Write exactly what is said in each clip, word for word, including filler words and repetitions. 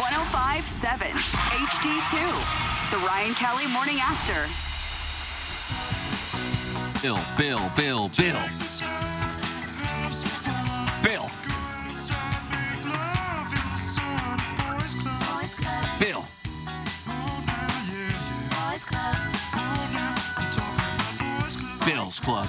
one oh five point seven H D two, the Ryan Kelly Morning After. Bill, Bill, Bill, Bill. Bill. Bill. Bill's Club.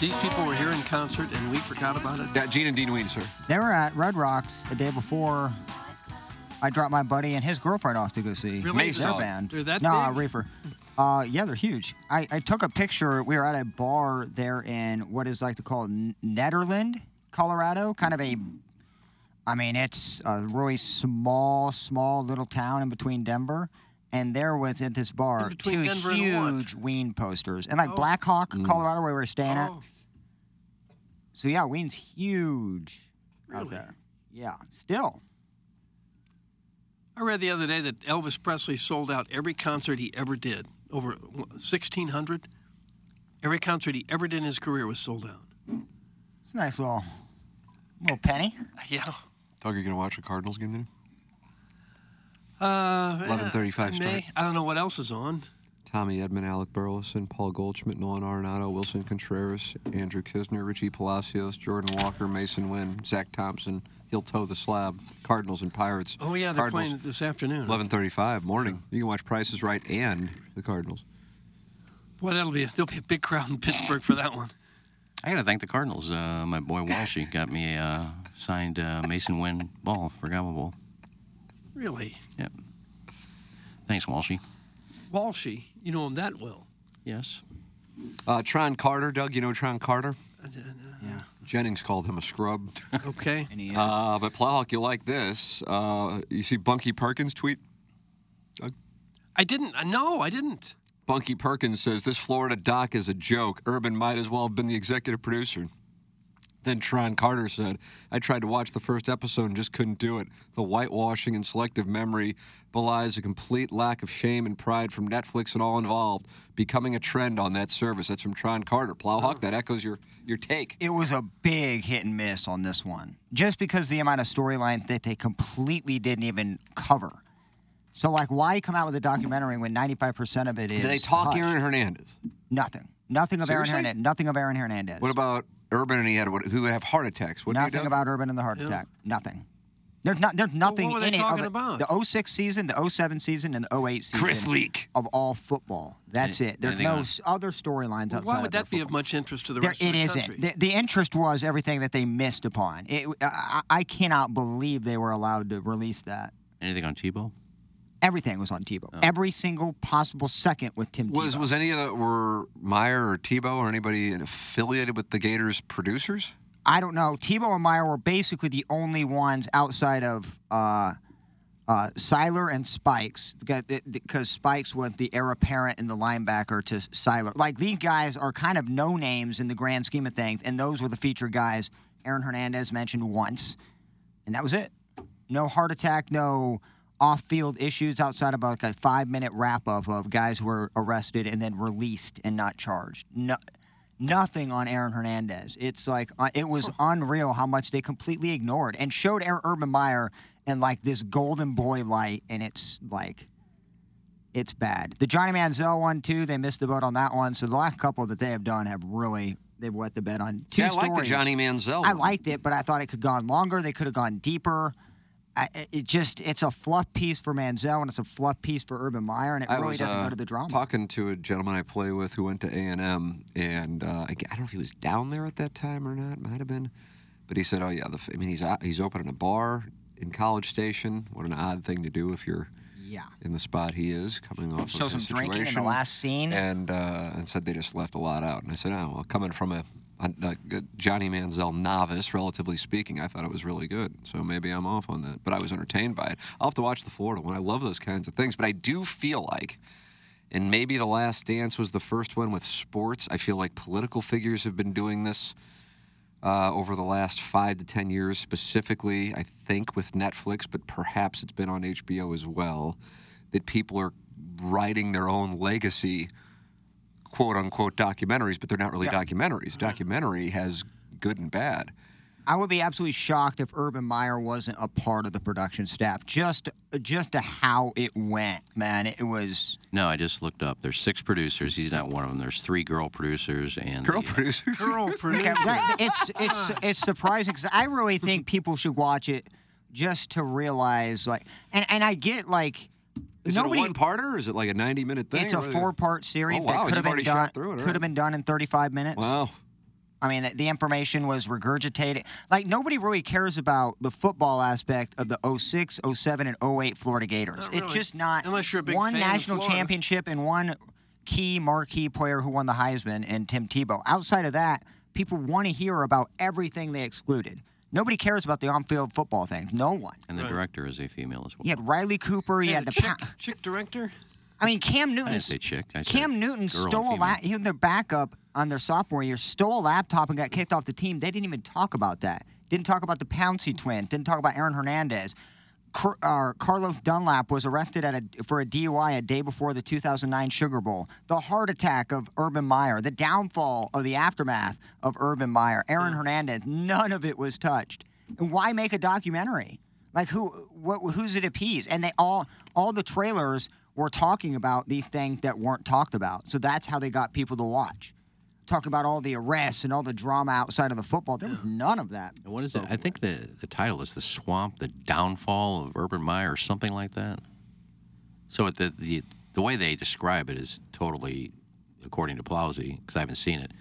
These people were here in concert, and we forgot about it. Yeah, Gene and Dean Ween, sir. They were at Red Rocks the day before I dropped my buddy and his girlfriend off to go see really? Mason. Their band. They're that no, big? Reefer. Uh, yeah, they're huge. I, I took a picture. We were at a bar there in what is like to call Nederland, Colorado. Kind of a, I mean, it's a really small, small little town in between Denver. And there was at this bar two Denver huge Ween posters. And like oh. Black Hawk, Colorado, where we were staying oh. at. So yeah, Ween's huge really? out there. Yeah, still. I read the other day that Elvis Presley sold out every concert he ever did. Over sixteen hundred. Every concert he ever did in his career was sold out. It's a nice little, little penny. Yeah. Tug, are you going to watch the Cardinals game today? Uh, eleven thirty-five start. I don't know what else is on. Tommy Edman, Alec Burleson, Paul Goldschmidt, Nolan Arenado, Wilson Contreras, Andrew Kisner, Richie Palacios, Jordan Walker, Mason Wynn, Zach Thompson. He'll toe the slab. Cardinals and Pirates. Oh, yeah, they're Cardinals, playing this afternoon. eleven thirty-five morning. You can watch Price is Right and the Cardinals. Boy, that'll be a, there'll be a big crowd in Pittsburgh for that one. I got to thank the Cardinals. Uh, my boy Walshie got me a uh, signed uh, Mason Wynn ball for Gobble Bowl. Really? Yep. Thanks, Walshie. Walshie, you know him that well. Yes. Uh, Tron Carter, Doug, you know Tron Carter? Uh, yeah. Jennings called him a scrub. Okay. And he is. Uh, but Plowhawk, you like this. Uh, you see Bunky Perkins' tweet? Doug? I didn't. No, I didn't. Bunky Perkins says, this Florida doc is a joke. Urban might as well have been the executive producer. Then Tron Carter said, I tried to watch the first episode and just couldn't do it. The whitewashing and selective memory belies a complete lack of shame and pride from Netflix and all involved, becoming a trend on that service. That's from Tron Carter. Plowhawk, oh. that echoes your, your take. It was a big hit and miss on this one, just because the amount of storyline that they completely didn't even cover. So, like, why come out with a documentary when ninety-five percent of it is... Did they talk hushed? Aaron Hernandez? Nothing. Nothing of Seriously? Aaron Hernandez. Nothing of Aaron Hernandez. What about... Urban and he had what, who would have heart attacks. What nothing do you about Urban and the heart yeah. attack. Nothing. There's not. There's nothing well, what were they in talking it. About? The oh six season, the oh seven season, and the oh eight season. Chris Leak of all football. That's it. There's Anything no on? Other storylines well, outside. Why would of that be football. Of much interest to the there, rest of the isn't. Country? It isn't. The, the interest was everything that they missed upon. It, I, I cannot believe they were allowed to release that. Anything on Tebow? Everything was on Tebow. Oh. Every single possible second with Tim was, Tebow. Was any of the, were Meyer or Tebow or anybody affiliated with the Gators producers? I don't know. Tebow and Meyer were basically the only ones outside of uh, uh, Seiler and Spikes, because Spikes was the heir apparent and the linebacker to Seiler. Like, these guys are kind of no names in the grand scheme of things, and those were the featured guys. Aaron Hernandez mentioned once, and that was it. No heart attack, no... off-field issues outside of like a five-minute wrap-up of guys who were arrested and then released and not charged. No, nothing on Aaron Hernandez. It's like uh, it was unreal how much they completely ignored and showed Urban Meyer and like this golden boy light, and it's like, it's bad. The Johnny Manziel one, too, they missed the boat on that one. So the last couple that they have done have really, they've wet the bed on two See, I stories. I like the Johnny Manziel. I liked it, but I thought it could have gone longer. They could have gone deeper. I, it just, it's a fluff piece for Manziel, and it's a fluff piece for Urban Meyer, and it I really was, doesn't uh, go to the drama. Talking to a gentleman I play with who went to A and M, and uh, I don't know if he was down there at that time or not. Might have been. But he said, oh, yeah, the, I mean, he's he's opening a bar in College Station. What an odd thing to do if you're yeah. in the spot he is, coming off so of some his drinking situation. In the last scene. And, uh, and said they just left a lot out. And I said, oh, well, coming from a, a, a Johnny Manziel novice, relatively speaking, I thought it was really good. So maybe I'm off on that. But I was entertained by it. I'll have to watch the Florida one. I love those kinds of things. But I do feel like, and maybe The Last Dance was the first one with sports, I feel like political figures have been doing this Uh, over the last five to ten years, specifically, I think, with Netflix, but perhaps it's been on H B O as well, that people are writing their own legacy, quote-unquote, documentaries, but they're not really yeah. documentaries. Documentary has good and bad. I would be absolutely shocked if Urban Meyer wasn't a part of the production staff. Just just to how it went, man. It was... No, I just looked up. There's six producers. He's not one of them. There's three girl producers and... Girl the, uh, producers? Girl producers. it's, it's, it's surprising because I really think people should watch it just to realize, like... And, and I get, like... Is Nobody, it a one-parter, or is it like a ninety-minute thing? It's a four-part series oh, wow. that could have been done, could have right? been done in thirty-five minutes. Wow. I mean, the information was regurgitated. Like, nobody really cares about the football aspect of the oh six, oh seven, and oh eight Florida Gators. Really. It's just not Unless you're a big one fan national championship and one key marquee player who won the Heisman and Tim Tebow. Outside of that, people want to hear about everything they excluded. Nobody cares about the on-field football thing. No one. And the right. director is a female as well. You had Riley Cooper. You had, had the... Chick, pa- chick director? I mean, Cam Newton... I didn't say chick. I Cam Newton stole... La- he was their backup... on their sophomore year, stole a laptop and got kicked off the team. They didn't even talk about that. Didn't talk about the Pouncey twin. Didn't talk about Aaron Hernandez. Car- uh, Carlos Dunlap was arrested at a, for a D U I a day before the two thousand nine Sugar Bowl. The heart attack of Urban Meyer. The downfall of the aftermath of Urban Meyer. Aaron yeah. Hernandez. None of it was touched. And why make a documentary? Like, who? What, who's it appease? And they all, all the trailers were talking about these things that weren't talked about. So that's how they got people to watch. Talk about all the arrests and all the drama outside of the football. There was none of that. And what is it? I think the, the title is The Swamp, The Downfall of Urban Meyer, or something like that. So it, the, the the way they describe it is totally, according to Plowsy, because I haven't seen it,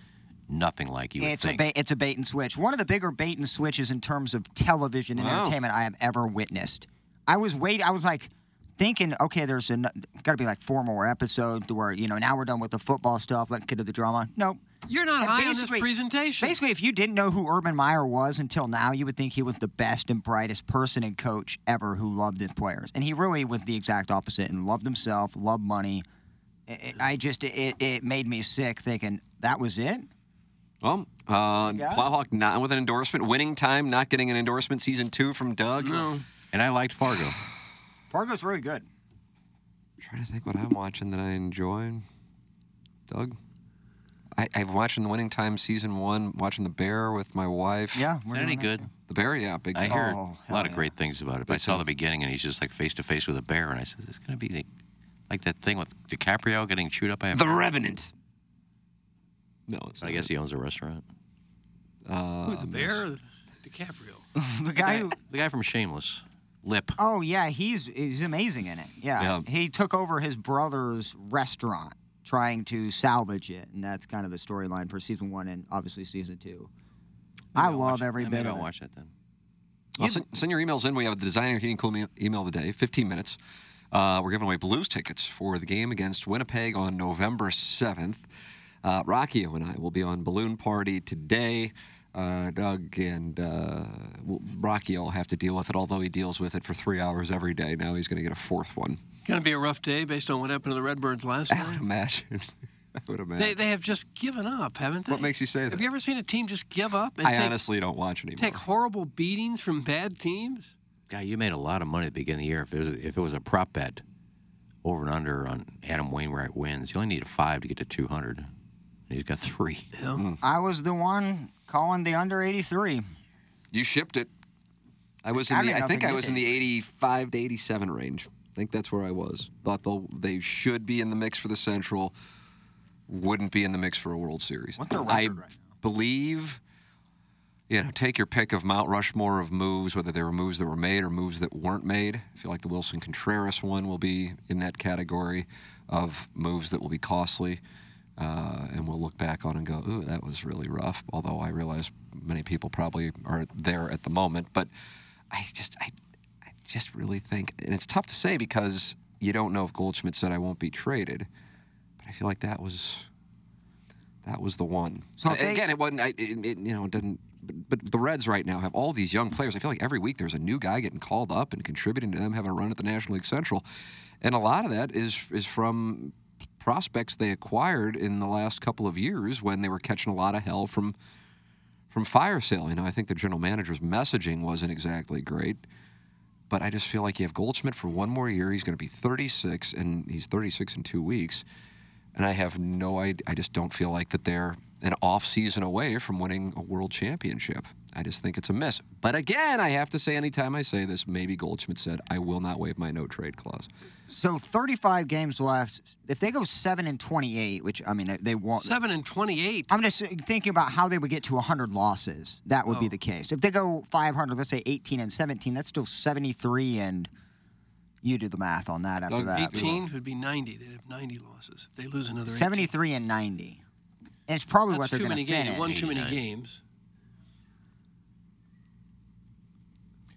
nothing like you would it's think. A ba- it's a bait and switch. One of the bigger bait and switches in terms of television and wow. entertainment I have ever witnessed. I was waiting. I was like... Thinking, okay, there's an, got to be like four more episodes where, you know, now we're done with the football stuff, let's get to the drama. Nope. You're not and high on this presentation. Basically, if you didn't know who Urban Meyer was until now, you would think he was the best and brightest person and coach ever who loved his players. And he really was the exact opposite and loved himself, loved money. It, it, I just, it, it made me sick thinking, that was it? Well, uh, yeah. Plowhawk not with an endorsement. Winning Time, not getting an endorsement. Season two from Doug. No. And I liked Fargo. Fargo's really good. I'm trying to think what I'm watching that I enjoy. Doug? I, I'm watching The Winning Time Season one, watching The Bear with my wife. Yeah. Is that any good? The Bear, yeah. Big I heard oh, a lot yeah. of great things about it. But I saw the beginning, and he's just like face-to-face with a bear, and I said, it's going to be like, like that thing with DiCaprio getting chewed up by a The bear. Revenant. No, it's but not. I guess he owns a restaurant. Uh, Who, The Bear or DiCaprio? the, guy who... the guy from Shameless. Lip. Oh, yeah, he's he's amazing in it. Yeah. yeah. He took over his brother's restaurant, trying to salvage it, and that's kind of the storyline for season one and obviously season two. Maybe I I'll love every it. bit maybe of I'll it. watch that then. Well, send, send your emails in. We have the Designer Heating Cool email of the day, fifteen minutes. Uh, we're giving away Blues tickets for the game against Winnipeg on November seventh. Uh, Rocchio and I will be on Balloon Party today. Uh, Doug and uh, Rocky all have to deal with it, although he deals with it for three hours every day. Now he's going to get a fourth one. Going to be a rough day based on what happened to the Redbirds last night. I would imagine. I would imagine. They, they have just given up, haven't they? What makes you say that? Have you ever seen a team just give up? And I take, honestly don't watch anymore. Take horrible beatings from bad teams? Guy, you made a lot of money at the beginning of the year if it was, if it was a prop bet over and under on Adam Wainwright wins. You only need a five to get to two hundred, and he's got three. Yeah. Mm. I was the one... calling the under eighty-three. You shipped it. I was in I the. I think I was did. in the eighty-five to eighty-seven range. I think that's where I was. Thought they should be in the mix for the Central. Wouldn't be in the mix for a World Series. What's their record I right now? believe. You know, take your pick of Mount Rushmore of moves, whether they were moves that were made or moves that weren't made. I feel like the Wilson Contreras one will be in that category of moves that will be costly. Uh, and we'll look back on and go, ooh, that was really rough, although I realize many people probably are there at the moment. But I just I, I just really think, and it's tough to say because you don't know if Goldschmidt said I won't be traded, but I feel like that was that was the one. So I, they, again, it wasn't, I, it, it, you know, it didn't. But, but the Reds right now have all these young players. I feel like every week there's a new guy getting called up and contributing to them having a run at the National League Central. And a lot of that is is from prospects they acquired in the last couple of years when they were catching a lot of hell from from fire sale. You know, I think the general manager's messaging wasn't exactly great. But I just feel like you have Goldschmidt for one more year. He's going to be thirty-six, and he's thirty-six in two weeks. And I have no idea. I just don't feel like that they're an off-season away from winning a world championship. I just think it's a miss. But again, I have to say, anytime I say this, maybe Goldschmidt said, I will not waive my no-trade clause. So thirty-five games left. If they go seven and twenty-eight, which, I mean, they won't. seven and twenty-eight? I'm just thinking about how they would get to one hundred losses. That would oh. be the case. If they go five hundred, let's say eighteen and seventeen, that's still seventy-three, and you do the math on that after that. eighteen would be ninety. They'd have ninety losses. If they lose another eighteen. seventy-three and ninety. It's probably That's what they're going to finish. One too many games.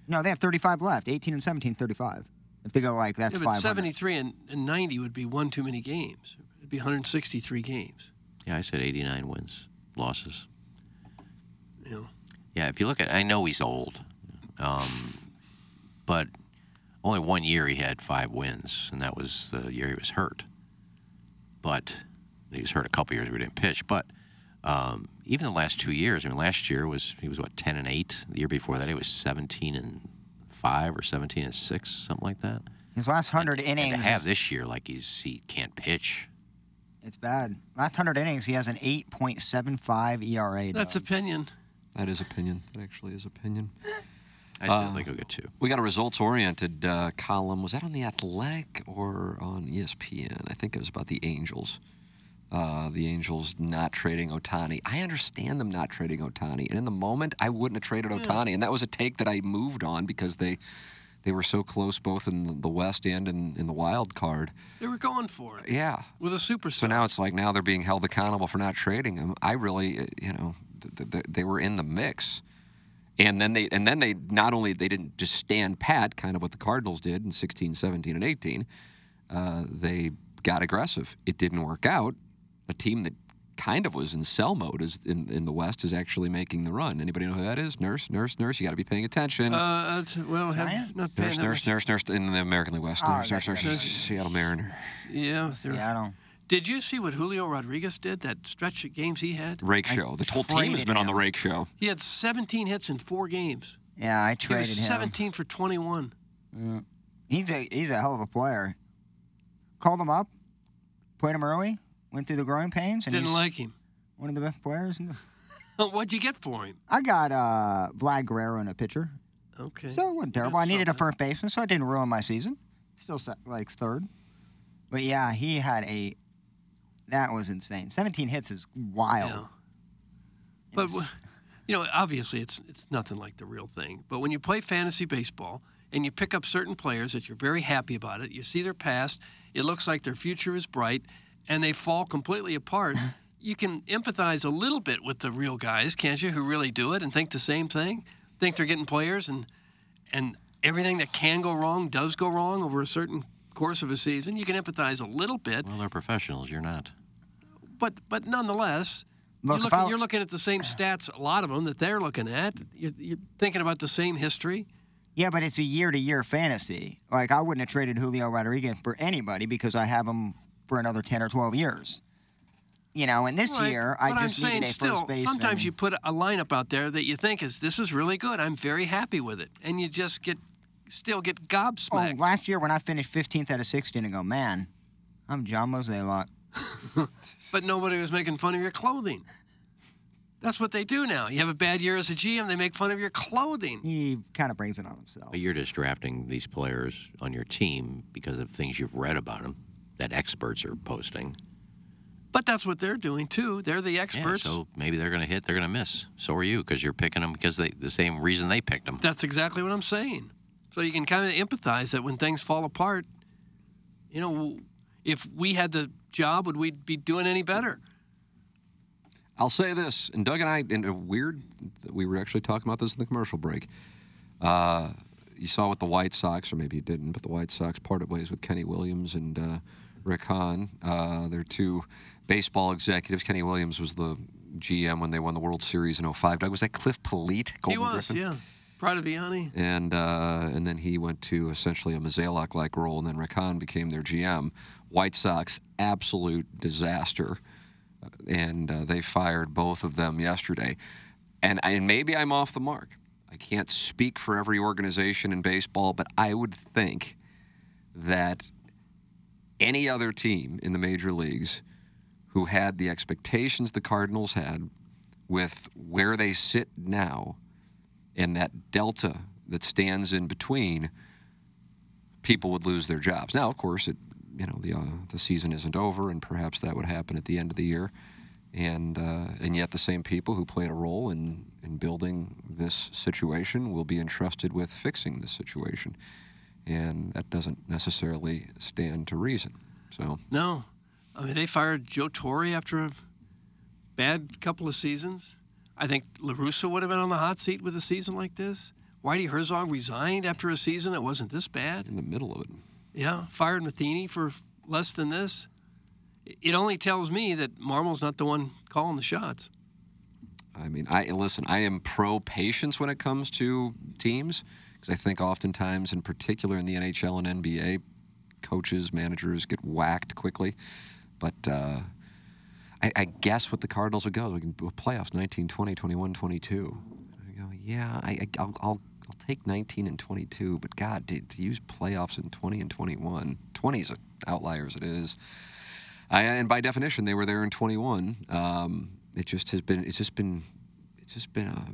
No, they have thirty-five left. eighteen and seventeen, thirty-five. If they go like that's yeah, but seventy-three and, and ninety would be one too many games. It'd be one hundred sixty-three games. Yeah, I said eighty-nine wins, losses. Yeah. Yeah, if you look at, I know he's old, um, but only one year he had five wins, and that was the year he was hurt. But he was hurt a couple years. We didn't pitch, but um, even the last two years. I mean, last year was he was what ten and eight. The year before that, he was seventeen and five or seventeen and six, something like that. His last hundred innings. And to have this year, like he's he can't pitch. It's bad. Last hundred innings, he has an eight point seven five E R A. That's opinion. That is opinion. That actually is opinion. I uh, think we'll get two. We got a results-oriented uh, column. Was that on The Athletic or on E S P N? I think it was about the Angels. Uh, the Angels not trading Ohtani. I understand them not trading Ohtani. And in the moment, I wouldn't have traded Ohtani. And that was a take that I moved on because they they were so close both in the West and in, in the wild card. They were going for it. Yeah. With a superstar. So now it's like now they're being held accountable for not trading him. I really, you know, th- th- they were in the mix. And then they and then they not only they didn't just stand pat, kind of what the Cardinals did in sixteen, seventeen, and eighteen. Uh, they got aggressive. It didn't work out. A team that kind of was in sell mode is in, in the West is actually making the run. Anybody know who that is? Nurse, nurse, nurse. You got to be paying attention. Uh, t- well, have, not nurse, nurse, nurse, nurse. In the American League West, oh, nurse, nurse, nurse, nurse. Seattle Mariners. Yeah, Seattle. Did you see what Julio Rodriguez did? That stretch of games he had. Rake show. The whole team has been him. on the rake show. He had seventeen hits in four games. Yeah, I traded him. He was seventeen him. for twenty-one. Yeah. He's a he's a hell of a player. Called him up, played him early. Went through the growing pains. And Didn't he's like him. One of the best players. In the... What'd you get for him? I got uh, Vlad Guerrero in a pitcher. Okay. So it wasn't terrible. That's I needed something. a first baseman, so I didn't ruin my season. Still set, like third. But, yeah, he had a – that was insane. seventeen hits is wild. Yeah. But, was... you know, obviously it's it's nothing like the real thing. But when you play fantasy baseball and you pick up certain players that you're very happy about it, you see their past, it looks like their future is bright – and they fall completely apart, you can empathize a little bit with the real guys, can't you, who really do it and think the same thing, think they're getting players, and and everything that can go wrong does go wrong over a certain course of a season. You can empathize a little bit. Well, they're professionals. You're not. But but nonetheless, Look, you're, looking, I... you're looking at the same stats, a lot of them, that they're looking at. You're, you're thinking about the same history. Yeah, but it's a year-to-year fantasy. Like, I wouldn't have traded Julio Rodriguez for anybody because I have him for another ten or twelve years. You know, and this right. year, I but just I'm needed saying, a still, first baseman. Sometimes you put a lineup out there that you think is, this is really good. I'm very happy with it. And you just get, still get gobsmacked. Oh, last year when I finished fifteenth out of sixteen, I go, man, I'm John Mozeliak. But nobody was making fun of your clothing. That's what they do now. You have a bad year as a G M, they make fun of your clothing. He kind of brings it on himself. But you're just drafting these players on your team because of things you've read about them that experts are posting. But that's what they're doing, too. They're the experts. Yeah, so maybe they're going to hit, they're going to miss. So are you, because you're picking them because they the same reason they picked them. That's exactly what I'm saying. So you can kind of empathize that when things fall apart, you know, if we had the job, would we be doing any better? I'll say this, and Doug and I, and weird that we were actually talking about this in the commercial break. Uh, you saw with the White Sox, or maybe you didn't, but the White Sox parted ways with Kenny Williams and uh, Rick Hahn. Uh, they're two baseball executives. Kenny Williams was the G M when they won the World Series in oh five. Doug, was that Cliff Polite? Golden he was, Griffin? Yeah. Proud of Yanni. And, uh, and then he went to essentially a Mozeliak-like role, and then Rick Hahn became their G M. White Sox, absolute disaster. And uh, they fired both of them yesterday. And, and maybe I'm off the mark. I can't speak for every organization in baseball, but I would think that any other team in the major leagues who had the expectations the Cardinals had with where they sit now and that delta that stands in between, people would lose their jobs. Now, of course, it you know, the uh, the season isn't over, and perhaps that would happen at the end of the year. And uh, and yet the same people who played a role in, in building this situation will be entrusted with fixing this situation. And that doesn't necessarily stand to reason. So no. I mean, they fired Joe Torre after a bad couple of seasons. I think LaRusso would have been on the hot seat with a season like this. Whitey Herzog resigned after a season that wasn't this bad. In the middle of it. Yeah, fired Matheny for less than this. It only tells me that Marmol's not the one calling the shots. I mean, I listen, I am pro-patience when it comes to teams, because I think oftentimes, in particular in the N H L and N B A, coaches, managers get whacked quickly. But uh, I, I guess what the Cardinals would go, we can do playoffs, nineteen, twenty, twenty-one, twenty-two. I go, yeah, I, I'll... I'll I'll take nineteen and twenty-two, but God, to, to use playoffs in twenty and twenty-one, twenty's an outlier as it is. I, and by definition, they were there in twenty-one. Um, it just has been, it's just been, it's just been a,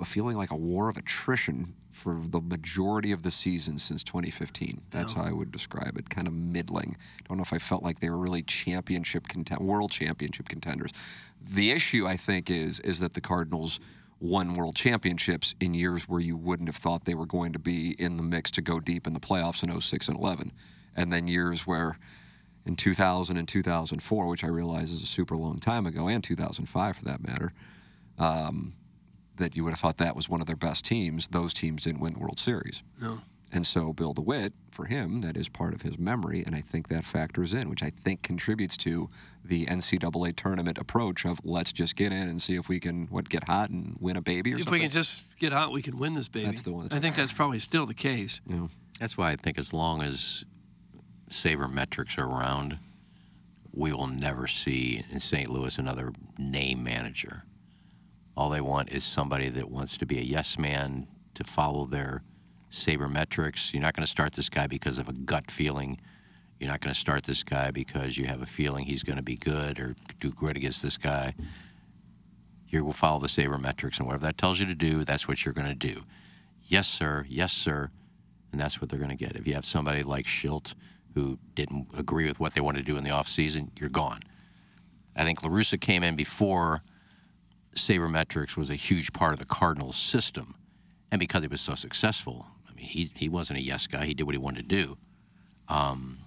a feeling like a war of attrition for the majority of the season since twenty fifteen. That's how I would describe it, kind of middling. I don't know if I felt like they were really championship, cont- world championship contenders. The issue, I think, is is that the Cardinals won world championships in years where you wouldn't have thought they were going to be in the mix to go deep in the playoffs in oh six and eleven. And then years where in two thousand and two thousand four, which I realize is a super long time ago, and two thousand five for that matter, um, that you would have thought that was one of their best teams. Those teams didn't win the World Series. No. And so Bill DeWitt, for him, that is part of his memory, and I think that factors in, which I think contributes to the N C double A tournament approach of let's just get in and see if we can, what, get hot and win a baby or if something? If we can just get hot, we can win this baby. That's the one. That's I think that's probably still the case. Yeah. That's why I think as long as sabermetrics are around, we will never see in Saint Louis another name manager. All they want is somebody that wants to be a yes man, to follow their sabermetrics. You're not going to start this guy because of a gut feeling. You're not going to start this guy because you have a feeling he's going to be good or do good against this guy. You will follow the sabermetrics, and whatever that tells you to do, that's what you're going to do. Yes, sir. Yes, sir. And that's what they're going to get. If you have somebody like Schilt who didn't agree with what they wanted to do in the offseason, you're gone. I think LaRussa came in before sabermetrics was a huge part of the Cardinals system, and because he was so successful. He he wasn't a yes guy. He did what he wanted to do. Um,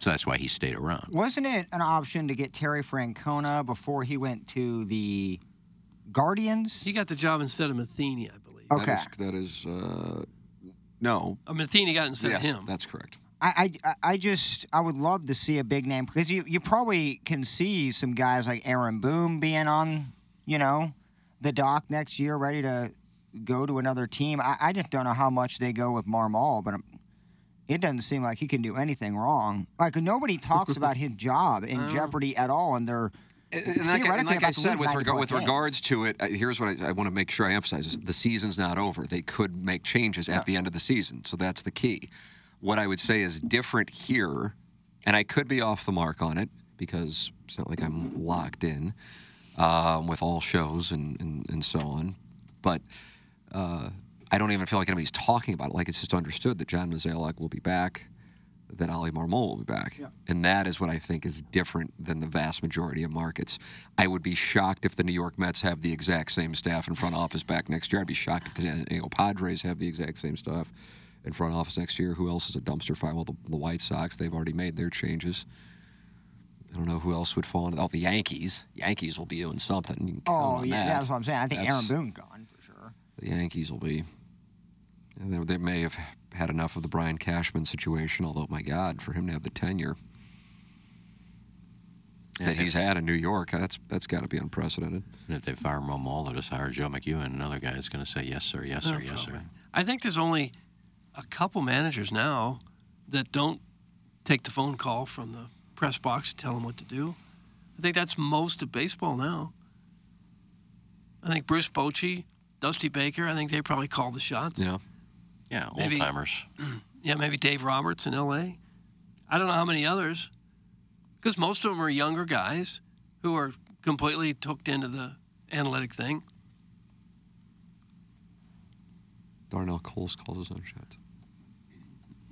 so that's why he stayed around. Wasn't it an option to get Terry Francona before he went to the Guardians? He got the job instead of Matheny, I believe. Okay. That is, that is uh, no. Uh, Matheny got it instead yes, of him. That's correct. I, I, I just, I would love to see a big name, because you, you probably can see some guys like Aaron Boone being on, you know, the dock next year ready to go to another team. I, I just don't know how much they go with Marmol, but I'm, it doesn't seem like he can do anything wrong. Like, nobody talks about his job in uh, jeopardy at all, and they're and, and like, and like I said, with, reg- with regards to it, here's what I, I want to make sure I emphasize: is the season's not over. They could make changes yeah. at the end of the season, so that's the key. What I would say is different here, and I could be off the mark on it because it's not like I'm locked in. uh, with all shows and, and, and so on. But uh, I don't even feel like anybody's talking about it. Like, it's just understood that John Mozeliak will be back, that Ali Marmol will be back. Yeah. And that is what I think is different than the vast majority of markets. I would be shocked if the New York Mets have the exact same staff in front office back next year. I'd be shocked if the San Diego Padres have the exact same stuff in front office next year. Who else is a dumpster fire? Well, the, the White Sox, they've already made their changes. I don't know who else would fall into that. Oh, the Yankees. Yankees will be doing something. You can count oh, on yeah, that. That's what I'm saying. I think that's, Aaron Boone gone for sure. The Yankees will be. They, they may have had enough of the Brian Cashman situation, although, my God, for him to have the tenure and that he's had in New York, that's that's got to be unprecedented. And if they fire Marmol, they just hire Joe McEwen, another guy that's going to say, yes, sir, yes, sir, no, yes, probably. Sir. I think there's only a couple managers now that don't take the phone call from the press box to tell them what to do. I think that's most of baseball now. I think Bruce Bochy, Dusty Baker, I think they probably call the shots. Yeah. Yeah, old-timers. Yeah, maybe Dave Roberts in L A I don't know how many others, because most of them are younger guys who are completely hooked into the analytic thing. Darnell Coles calls his own shots.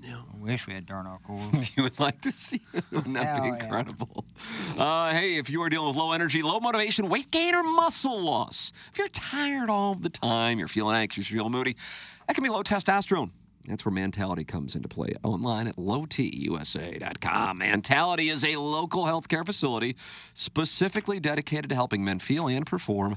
Yeah. I wish we had Darnell Coles. You would like to see him. Wouldn't that be incredible? Yeah. Uh, hey, if you are dealing with low energy, low motivation, weight gain, or muscle loss, if you're tired all the time, you're feeling anxious, you're feeling moody, that can be low testosterone. That's where Mentality comes into play. Online at low t u s a dot com. Mentality is a local healthcare facility specifically dedicated to helping men feel and perform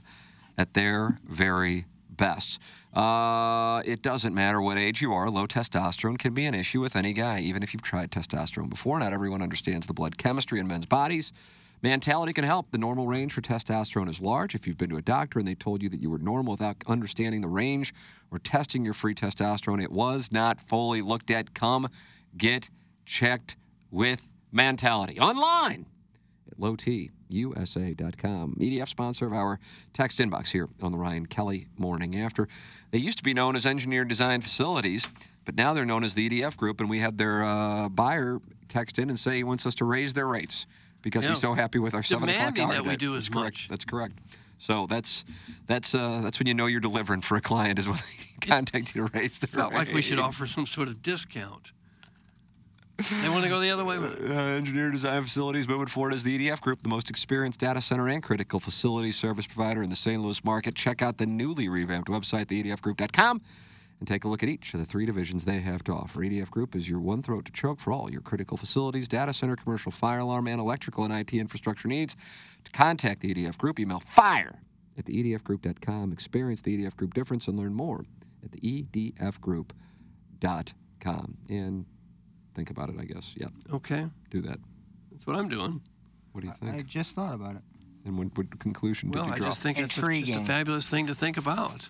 at their very best. Uh, it doesn't matter what age you are. Low testosterone can be an issue with any guy, even if you've tried testosterone before. Not everyone understands the blood chemistry in men's bodies. Mentality can help. The normal range for testosterone is large. If you've been to a doctor and they told you that you were normal without understanding the range or testing your free testosterone, it was not fully looked at. Come get checked with Mentality. Online at low t u s a dot com. E D F sponsor of our text inbox here on the Ryan Kelly Morning After. They used to be known as Engineer Design Facilities, but now they're known as the E D F Group, and we had their uh, buyer text in and say he wants us to raise their rates, because you know, he's so happy with our seven o'clock hour. That we do as much. That's correct. So that's that's uh, that's when you know you're delivering for a client, is when they contact you to raise their felt rate. Like we should offer some sort of discount. They want to go the other way with it. Uh, Engineer Design Facilities moving forward as the E D F Group, the most experienced data center and critical facility service provider in the Saint Louis market. Check out the newly revamped website, the e d f group dot com, and take a look at each of the three divisions they have to offer. E D F Group is your one throat to choke for all your critical facilities, data center, commercial fire alarm, and electrical and I T infrastructure needs. To contact the E D F Group, email FIRE at the e d f group dot com. Experience the E D F Group difference and learn more at the e d f group dot com. And think about it, I guess. Yep. Okay. Do that. That's what I'm doing. What do you think? I just thought about it. And what, what conclusion well, did you I draw? Well, I just think it's a, just a fabulous thing to think about.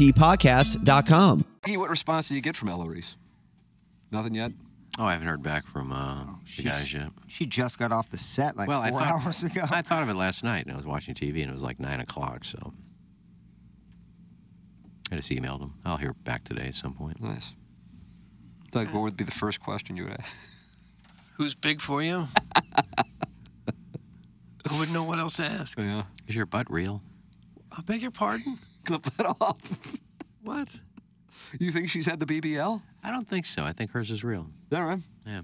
podcast dot com. What response did you get from Ella Reese? Nothing yet? Oh, I haven't heard back from uh, oh, the guys yet. She just got off the set like well, four thought, hours ago. I thought of it last night, and I was watching T V, and it was like nine o'clock, so I just emailed them. I'll hear back today at some point. Nice. Doug, what would be the first question you would ask? Who's big for you? I wouldn't know what else to ask. Yeah. Is your butt real? I beg your pardon? Clip that off. What? You think she's had the B B L? I don't think so. I think hers is real. Is that right? Yeah.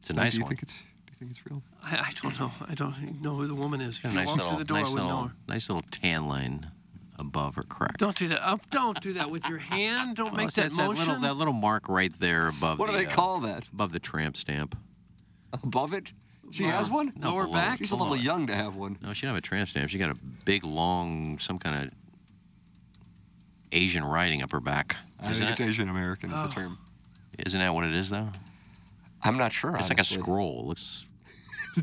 It's a nice do you one. Think it's, do you think it's real? I, I don't know. I don't know who the woman is. If you nice walked little, through the door, nice I wouldn't know her. Nice little tan line above her crack. Don't do that. Oh, don't do that with your hand. Don't well, make that, that motion. That little, that little mark right there above what the... What do they uh, call that? Above the tramp stamp. Above it? She lower, has one? No, lower back? She's below. A little young to have one. No, she didn't have a tramp stamp. She got a big, long, some kind of... Asian writing up her back. I isn't think it's it? Asian American is oh. the term. Isn't that what it is, though? I'm not sure. It's honestly. Like a scroll. It looks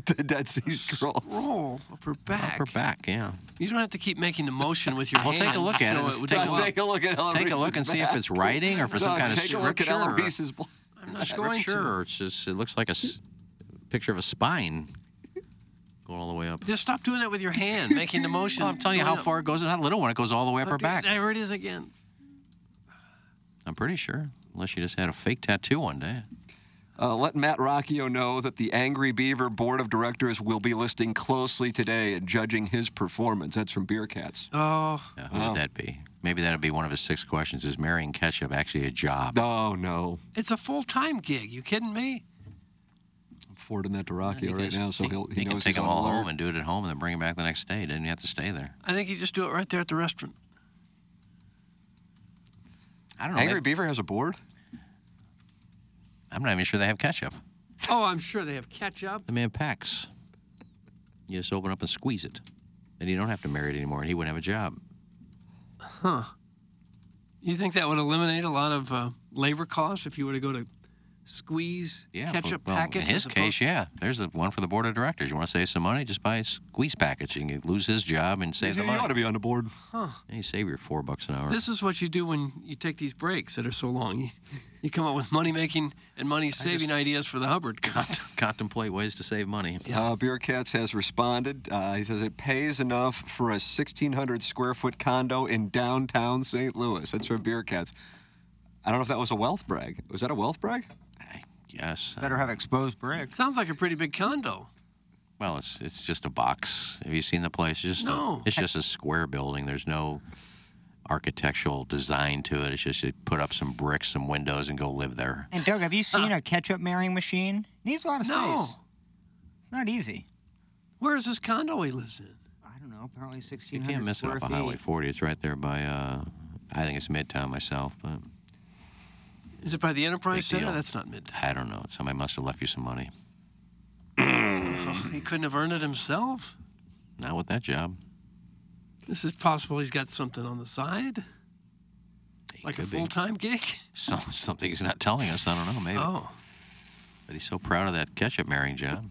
the Dead Sea Scrolls. Scroll upper back. Upper back, yeah. You don't have to keep making the motion with your hand. I'll take a look at it. it take, a take a look at Eloise's Take a look and back. See if it's writing or for no, some kind of scripture. Or, I'm not going sure. to. Or it's just, it looks like a s- picture of a spine going all the way up. Just stop doing that with your hand, making the motion. Well, I'm telling you how up. far it goes and how little when it goes all the way up her back. There it is again. I'm pretty sure, unless you just had a fake tattoo one day. Uh, let Matt Rocchio know that the Angry Beaver Board of Directors will be listening closely today and judging his performance. That's from Beer Cats. Oh. Yeah, who oh. would that be? Maybe that would be one of his six questions. Is marrying ketchup actually a job? Oh, no. It's a full-time gig. You kidding me? I'm forwarding that to Rocchio right now, so he, he'll, he, he knows. He can take them all home and do it at home and then bring them back the next day. Didn't you have to stay there? I think you just do it right there at the restaurant. I don't know. Angry Beaver has a board? I'm not even sure they have ketchup. Oh, I'm sure they have ketchup. The man packs. You just open up and squeeze it. And you don't have to marry it anymore, and he wouldn't have a job. Huh. You think that would eliminate a lot of uh, labor costs if you were to go to squeeze yeah, ketchup but, well, packets? In his case, yeah. There's the one for the board of directors. You want to save some money? Just buy a squeeze package, and you lose his job and save you the money. You ought to be on the board. Huh. And you save your four bucks an hour. This is what you do when you take these breaks that are so long. You, you come up with money-making and money-saving ideas for the Hubbard. Cont- contemplate ways to save money. Yeah. Uh, Beer Cats has responded. Uh, he says it pays enough for a sixteen hundred square foot condo in downtown Saint Louis. That's from Beer Cats. I don't know if that was a wealth brag. Was that a wealth brag? Yes. Better have exposed brick. Sounds like a pretty big condo. Well, it's it's just a box. Have you seen the place? It's just no. A, it's just a square building. There's no architectural design to it. It's just you put up some bricks, some windows, and go live there. And, Doug, have you seen uh, a ketchup marrying machine? It needs a lot of space. No. Not easy. Where is this condo he lives in? I don't know. Apparently sixteen hundred square feet. You can't miss it off of Highway forty. It's right there by, uh, I think it's Midtown myself, but... Is it by the Enterprise Center? That's not Midtown. I don't know. Somebody must have left you some money. He couldn't have earned it himself? Not with that job. This is possible he's got something on the side? He like a full-time be. gig? Some, something he's not telling us. I don't know, maybe. Oh. But he's so proud of that ketchup marrying job.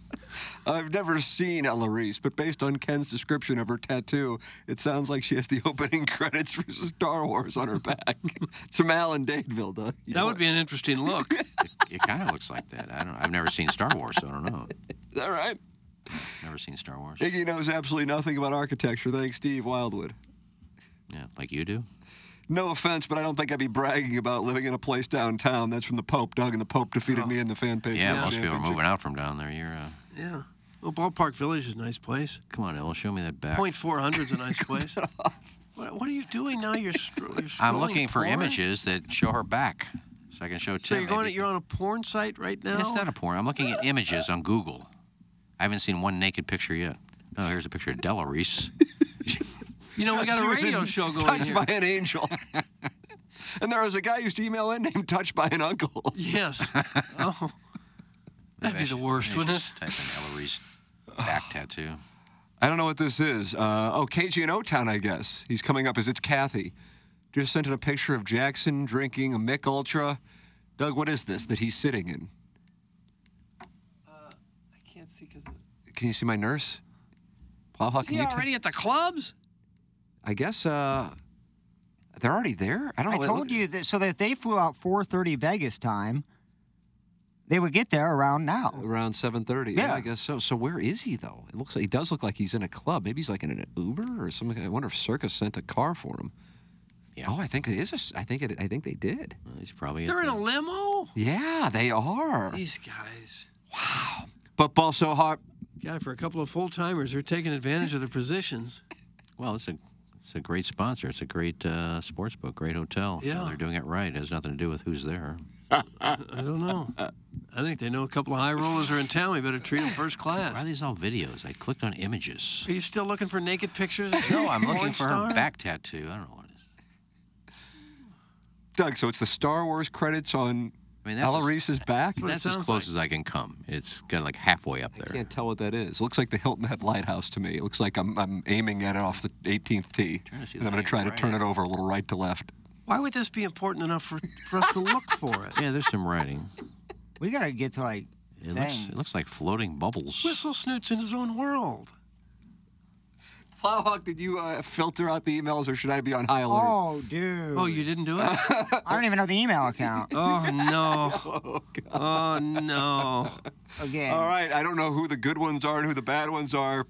I've never seen Eloise, but based on Ken's description of her tattoo, it sounds like she has the opening credits for Star Wars on her back. It's from Alan Dadeville, though. You that would what? be an interesting look. it it kind of looks like that. I don't. I've never seen Star Wars, so I don't know. Is that right? Never seen Star Wars. Iggy knows absolutely nothing about architecture. Thanks, Steve Wildwood. Yeah, like you do? No offense, but I don't think I'd be bragging about living in a place downtown. That's from the Pope, Doug, and the Pope defeated oh. me in the fan page. Yeah, most people are moving out from down there. You're, uh... Yeah. Well, Ballpark Village is a nice place. Come on, Ella, show me that back. point four hundred is a nice place. what, what are you doing now? You're, str- you're I'm looking for porn? images that show her back so I can show so Tim. So you're, going to, you're on a porn site right now? It's not a porn. I'm looking at images on Google. I haven't seen one naked picture yet. Oh, here's a picture of Della Reese. You know, we got a radio show going touched here. Touched by an angel. And there was a guy who used to email in named Touched by an Uncle. Yes. Oh. That'd be the worst, wouldn't it? Type in Ellery's back tattoo. I don't know what this is. Uh, oh, K G in O-Town, I guess. He's coming up as It's Kathy. Just sent in a picture of Jackson drinking a Mick Ultra. Doug, what is this that he's sitting in? Uh, I can't see because... Can you see my nurse? Papa, is can he you already t- at the clubs? I guess uh, they're already there. I don't know. I told you that so that if they flew out four thirty Vegas time, they would get there around now. Around seven thirty. Yeah. yeah, I guess so. So where is he though? It looks like he does look like he's in a club. Maybe he's like in an Uber or something. I wonder if Circus sent a car for him. Yeah. Oh, I think it is. A, I think it. I think they did. Well, he's probably. They're in a limo. Yeah, they are. These guys. Wow. But ball so hard. God, for a couple of full timers, they're taking advantage of their positions. Well, it's a. It's a great sponsor. It's a great uh, sports book, great hotel. Yeah. So they're doing it right. It has nothing to do with who's there. I, I don't know. I think they know a couple of high rollers are in town. We better treat them first class. Why are these all videos? I clicked on images. Are you still looking for naked pictures? No, I'm looking for her back tattoo. I don't know what it is. Doug, so it's the Star Wars credits on I mean, Ella Reese's back? That's, that's as close like. as I can come. It's kind of like halfway up there. I can't tell what that is. It looks like the Hilton Head Lighthouse to me. It looks like I'm I'm aiming at it off the eighteenth tee. I'm and I'm going to try right to turn it over a little right to left. Why would this be important enough for, for us to look for it? Yeah, there's some writing. We got to get to, like, It things. Looks, it looks like floating bubbles. Whistle Snoot's in his own world. Plowhawk, did you uh, filter out the emails, or should I be on high alert? Oh, dude. Oh, you didn't do it? I don't even know the email account. Oh, no. Oh, God. Oh, no. Again. All right. I don't know who the good ones are and who the bad ones are.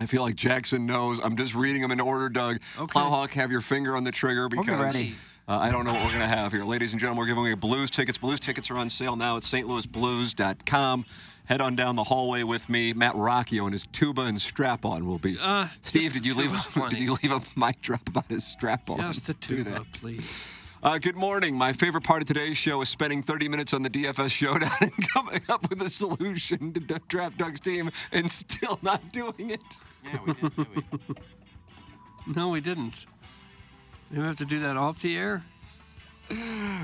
I feel like Jackson knows. I'm just reading them in order, Doug. Okay. Plowhawk, have your finger on the trigger because uh, I don't know what we're going to have here. Ladies and gentlemen, we're giving away Blues tickets. Blues tickets are on sale now at st louis blues dot com. Head on down the hallway with me. Matt Rocchio and his tuba and strap-on will be. Uh, Steve, did you leave a, did you leave a mic drop about his strap-on? Just the tuba, please. Uh, good morning. My favorite part of today's show is spending thirty minutes on the D F S Showdown and coming up with a solution to d- draft Doug's team and still not doing it. Yeah, we didn't, did we? No, we didn't. Did we have to do that off the air?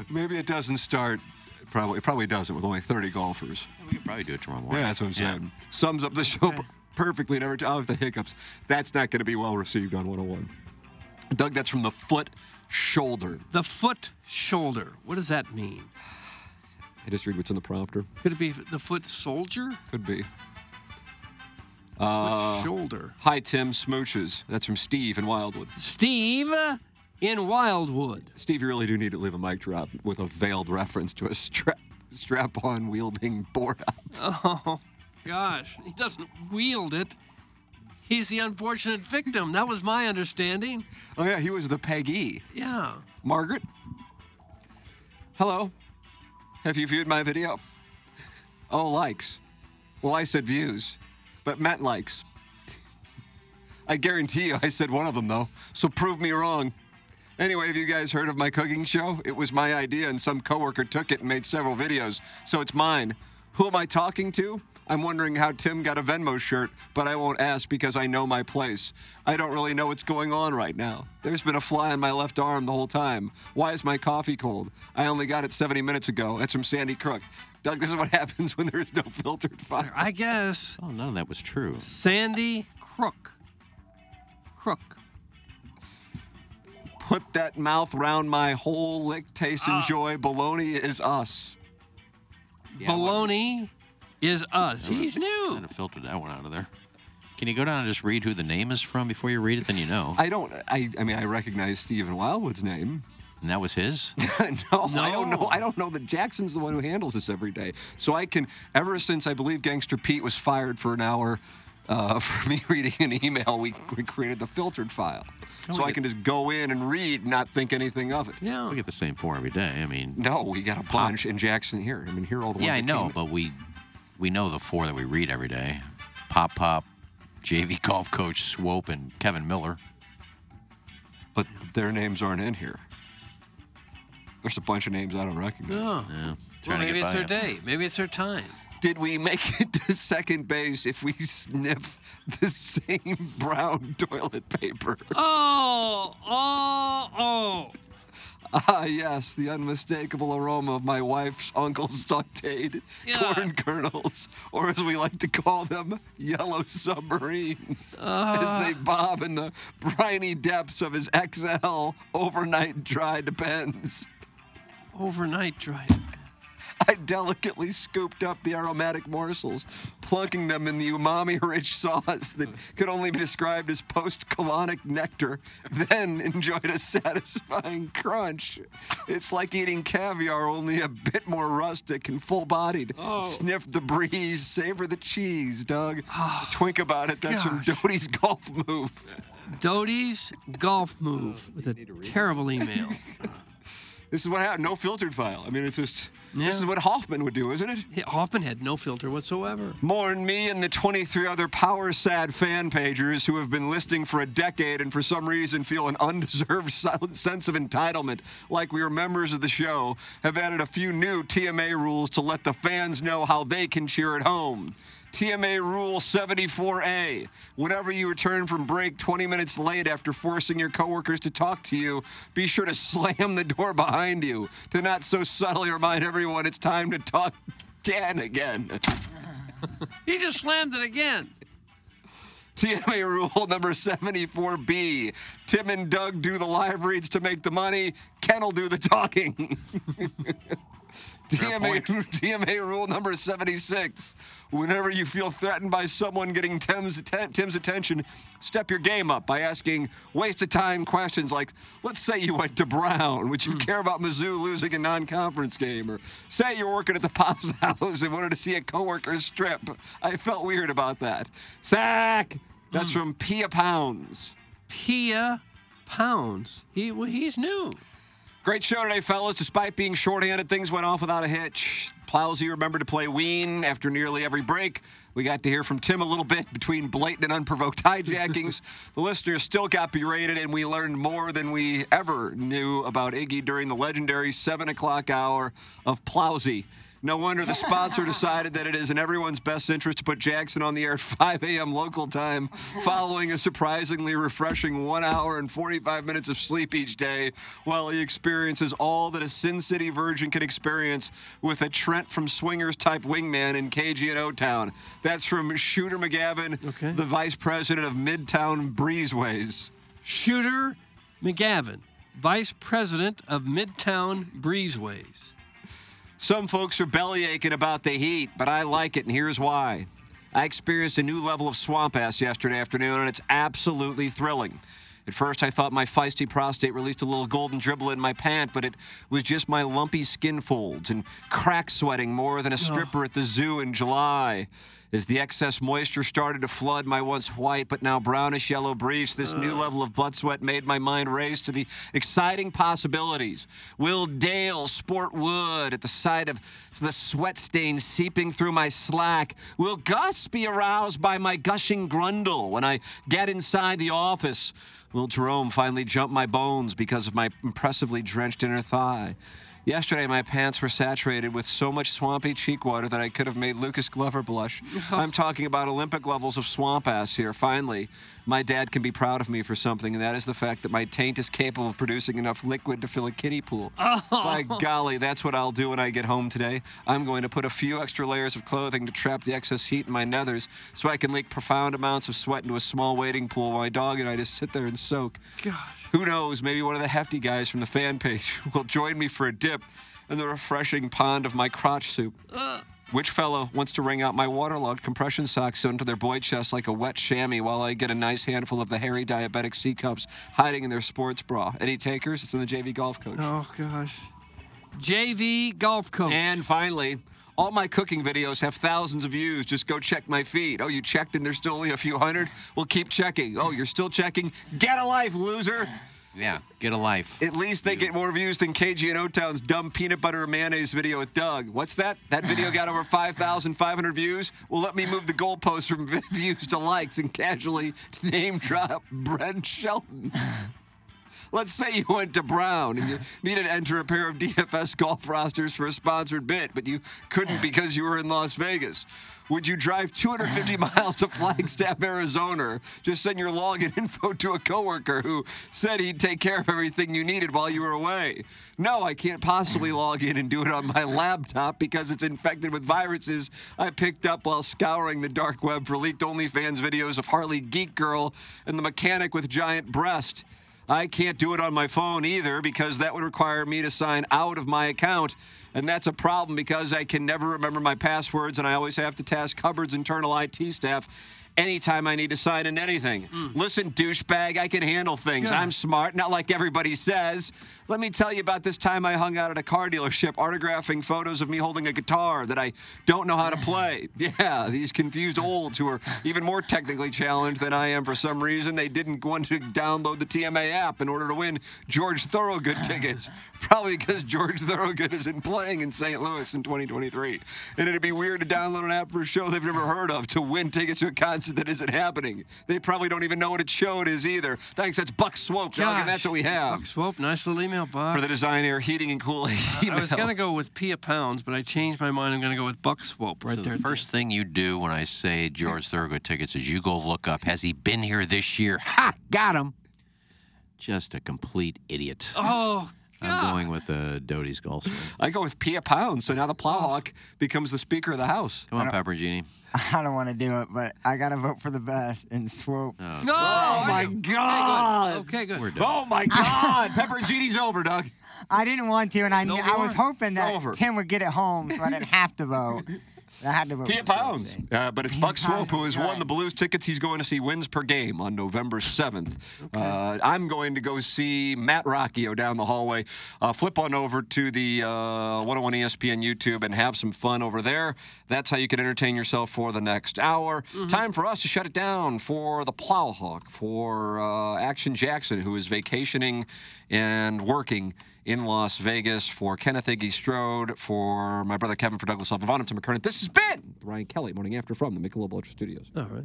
Maybe it doesn't start. It probably, it probably doesn't with only thirty golfers. Yeah, we could probably do it tomorrow morning. Yeah, that's what I'm saying. Yeah. Sums up the show okay. perfectly. Never tell with the hiccups. That's not going to be well received on one oh one. Doug, that's from the foot. Shoulder. The foot shoulder. What does that mean? I just read what's in the prompter. Could it be the foot soldier? Could be. The uh, foot shoulder. Hi, Tim Smooches. That's from Steve in Wildwood. Steve in Wildwood. Steve, you really do need to leave a mic drop with a veiled reference to a strap, strap-on wielding board-up. Oh, gosh. He doesn't wield it. He's the unfortunate victim. That was my understanding. Oh, yeah, he was the Peggy. Yeah. Margaret? Hello. Have you viewed my video? Oh, likes. Well, I said views, but Matt likes. I guarantee you I said one of them, though, so prove me wrong. Anyway, have you guys heard of my cooking show? It was my idea, and some coworker took it and made several videos, so it's mine. Who am I talking to? I'm wondering how Tim got a Venmo shirt, but I won't ask because I know my place. I don't really know what's going on right now. There's been a fly on my left arm the whole time. Why is my coffee cold? I only got it seventy minutes ago. That's from Sandy Crook. Doug, this is what happens when there is no filtered fire. I guess. Oh, no, that was true. Sandy Crook. Crook. Put that mouth round my whole lick, taste, oh. Enjoy. Bologna is us. Yeah, Bologna. Is us. He's new. Kind of filtered that one out of there. Can you go down and just read who the name is from before you read it? Then you know. I don't. I. I mean, I recognize Stephen Wildwood's name. And that was his? no, no, I don't know. I don't know that Jackson's the one who handles this every day. So I can. Ever since I believe Gangster Pete was fired for an hour uh, for me reading an email, we, we created the filtered file. Oh, so I get, can just go in and read, not think anything of it. Yeah. We get the same four every day. I mean. No, we got a bunch in Jackson here. I mean, here are all the ones. Yeah, I know, but we. We know the four that we read every day. Pop Pop, J V Golf Coach, Swope, and Kevin Miller. But their names aren't in here. There's a bunch of names I don't recognize. No. Yeah, well, maybe it's their day. Maybe it's their time. Did we make it to second base if we sniff the same brown toilet paper? Oh, oh, oh. Ah, yes, the unmistakable aroma of my wife's uncle's sautéed yeah. corn kernels, or as we like to call them, yellow submarines, uh. as they bob in the briny depths of his X L overnight dry depends. Overnight dry depends. I delicately scooped up the aromatic morsels, plunking them in the umami-rich sauce that could only be described as post-colonic nectar, then enjoyed a satisfying crunch. It's like eating caviar, only a bit more rustic and full-bodied. Oh. Sniff the breeze, savor the cheese, Doug. Oh, twink about it. That's gosh. From Doty's Golf Move. Doty's Golf Move with a terrible email. This is what happened. No filtered file. I mean, it's just... Yeah. This is what Hoffman would do, isn't it? Yeah, Hoffman had no filter whatsoever. Mourn me and the twenty-three other power-sad fan pagers who have been listening for a decade and for some reason feel an undeserved sense of entitlement, like we are members of the show, have added a few new T M A rules to let the fans know how they can cheer at home. T M A Rule seventy-four A. Whenever you return from break twenty minutes late after forcing your coworkers to talk to you, be sure to slam the door behind you to not so subtly remind everyone it's time to talk Dan again. He just slammed it again. T M A Rule number seventy-four B. Tim and Doug do the live reads to make the money. Ken will do the talking. D M A, D M A rule number seventy-six. Whenever you feel threatened by someone getting Tim's, Tim's attention, step your game up by asking waste of time questions like, let's say you went to Brown. Would you mm. care about Mizzou losing a non-conference game? Or say you're working at the Pop's house and wanted to see a coworker strip. I felt weird about that. Sack! That's mm. from Pia Pounds. Pia Pounds. He well, he's new. Great show today, fellas. Despite being shorthanded, things went off without a hitch. Plowsy remembered to play Ween after nearly every break. We got to hear from Tim a little bit between blatant and unprovoked hijackings. The listeners still got berated, and we learned more than we ever knew about Iggy during the legendary seven o'clock hour of Plowsy. No wonder the sponsor decided that it is in everyone's best interest to put Jackson on the air at five a.m. local time following a surprisingly refreshing one hour and forty-five minutes of sleep each day while he experiences all that a Sin City virgin can experience with a Trent from Swingers type wingman in K G and O-Town. That's from Shooter McGavin, okay. the vice president of Midtown Breezeways. Shooter McGavin, vice president of Midtown Breezeways. Some folks are bellyaching about the heat, but I like it, and here's why. I experienced a new level of swamp ass yesterday afternoon, and it's absolutely thrilling. At first, I thought my feisty prostate released a little golden driblet in my pant, but it was just my lumpy skin folds and crack sweating more than a stripper at the zoo in July. As the excess moisture started to flood my once white but now brownish yellow briefs, this new level of butt sweat made my mind race to the exciting possibilities. Will Dale sport wood at the sight of the sweat stain seeping through my slack? Will Gus be aroused by my gushing grundle when I get inside the office? Will Jerome finally jump my bones because of my impressively drenched inner thigh? Yesterday, my pants were saturated with so much swampy cheek water that I could have made Lucas Glover blush. I'm talking about Olympic levels of swamp ass here. Finally, my dad can be proud of me for something, and that is the fact that my taint is capable of producing enough liquid to fill a kiddie pool. Oh. By golly, that's what I'll do when I get home today. I'm going to put a few extra layers of clothing to trap the excess heat in my nethers so I can leak profound amounts of sweat into a small wading pool while my dog and I just sit there and soak. Gosh. Who knows, maybe one of the hefty guys from the fan page will join me for a dip in the refreshing pond of my crotch soup. Uh. Which fellow wants to wring out my waterlogged compression socks onto their boy chest like a wet chamois while I get a nice handful of the hairy diabetic C-cups hiding in their sports bra? Any takers? It's in the J V Golf Coach. Oh, gosh. J V Golf Coach. And finally, all my cooking videos have thousands of views. Just go check my feed. Oh, you checked and there's still only a few hundred? Well, keep checking. Oh, you're still checking? Get a life, loser! Yeah, get a life. At least they get more views than K G and O-Town's dumb peanut butter and mayonnaise video with Doug. What's that? That video got over five thousand five hundred views? Well, let me move the goalposts from views to likes and casually name drop Brent Shelton. Let's say you went to Brown and you needed to enter a pair of D F S golf rosters for a sponsored bid, but you couldn't because you were in Las Vegas. Would you drive two hundred fifty miles to Flagstaff, Arizona? Or just send your login info to a coworker who said he'd take care of everything you needed while you were away. No, I can't possibly log in and do it on my laptop because it's infected with viruses I picked up while scouring the dark web for leaked OnlyFans videos of Harley Geek Girl and the mechanic with giant breast. I can't do it on my phone either because that would require me to sign out of my account, and that's a problem because I can never remember my passwords, and I always have to task Hubbard's internal I T staff anytime I need to sign in anything. Mm. Listen, douchebag, I can handle things. Sure. I'm smart, not like everybody says. Let me tell you about this time I hung out at a car dealership autographing photos of me holding a guitar that I don't know how to play. Yeah, these confused olds who are even more technically challenged than I am for some reason. They didn't want to download the T M A app in order to win George Thorogood tickets. Probably because George Thorogood isn't playing in Saint Louis in twenty twenty-three. And it'd be weird to download an app for a show they've never heard of to win tickets to a concert that isn't happening. They probably don't even know what a show it is either. Thanks, that's Buck Swope. Dog, and that's what we have. Buck Swope, nice little email, Buck. For the Design, Air, Heating, and Cooling email. I was going to go with Pia Pounds, but I changed my mind. I'm going to go with Buck Swope right so there. The first thing you do when I say George Thorogood tickets is you go look up, has he been here this year? Ha! Got him! Just a complete idiot. Oh, Yeah. I'm going with uh, Doty's golf swing. I go with Pia Pound, so now the Plowhawk becomes the Speaker of the House. Come on, Papergini. I don't want to do it, but I got to vote for the best and swoop. Oh, no! Oh, my God! Okay, good. Okay, good. Oh, my God! Peppergini's over, Doug. I didn't want to, and I, no, I was hoping that over. Tim would get it home so I didn't have to vote. I had to vote Pia Pounds. Uh, but it's Pia Buck Swope who has won the Blues tickets. He's going to see Wins Per Game on November seventh. Okay. Uh, I'm going to go see Matt Rocchio down the hallway. Uh, flip on over to the uh, one oh one E S P N YouTube and have some fun over there. That's how you can entertain yourself for the next hour. Mm-hmm. Time for us to shut it down for the Plowhawk, for uh, Action Jackson, who is vacationing and working in Las Vegas, for Kenneth Iggy Strode, for my brother Kevin, for Douglas L. Pavone, Tim McKernan. This has been Ryan Kelly, Morning After from the Michelob Ultra Studios. All right.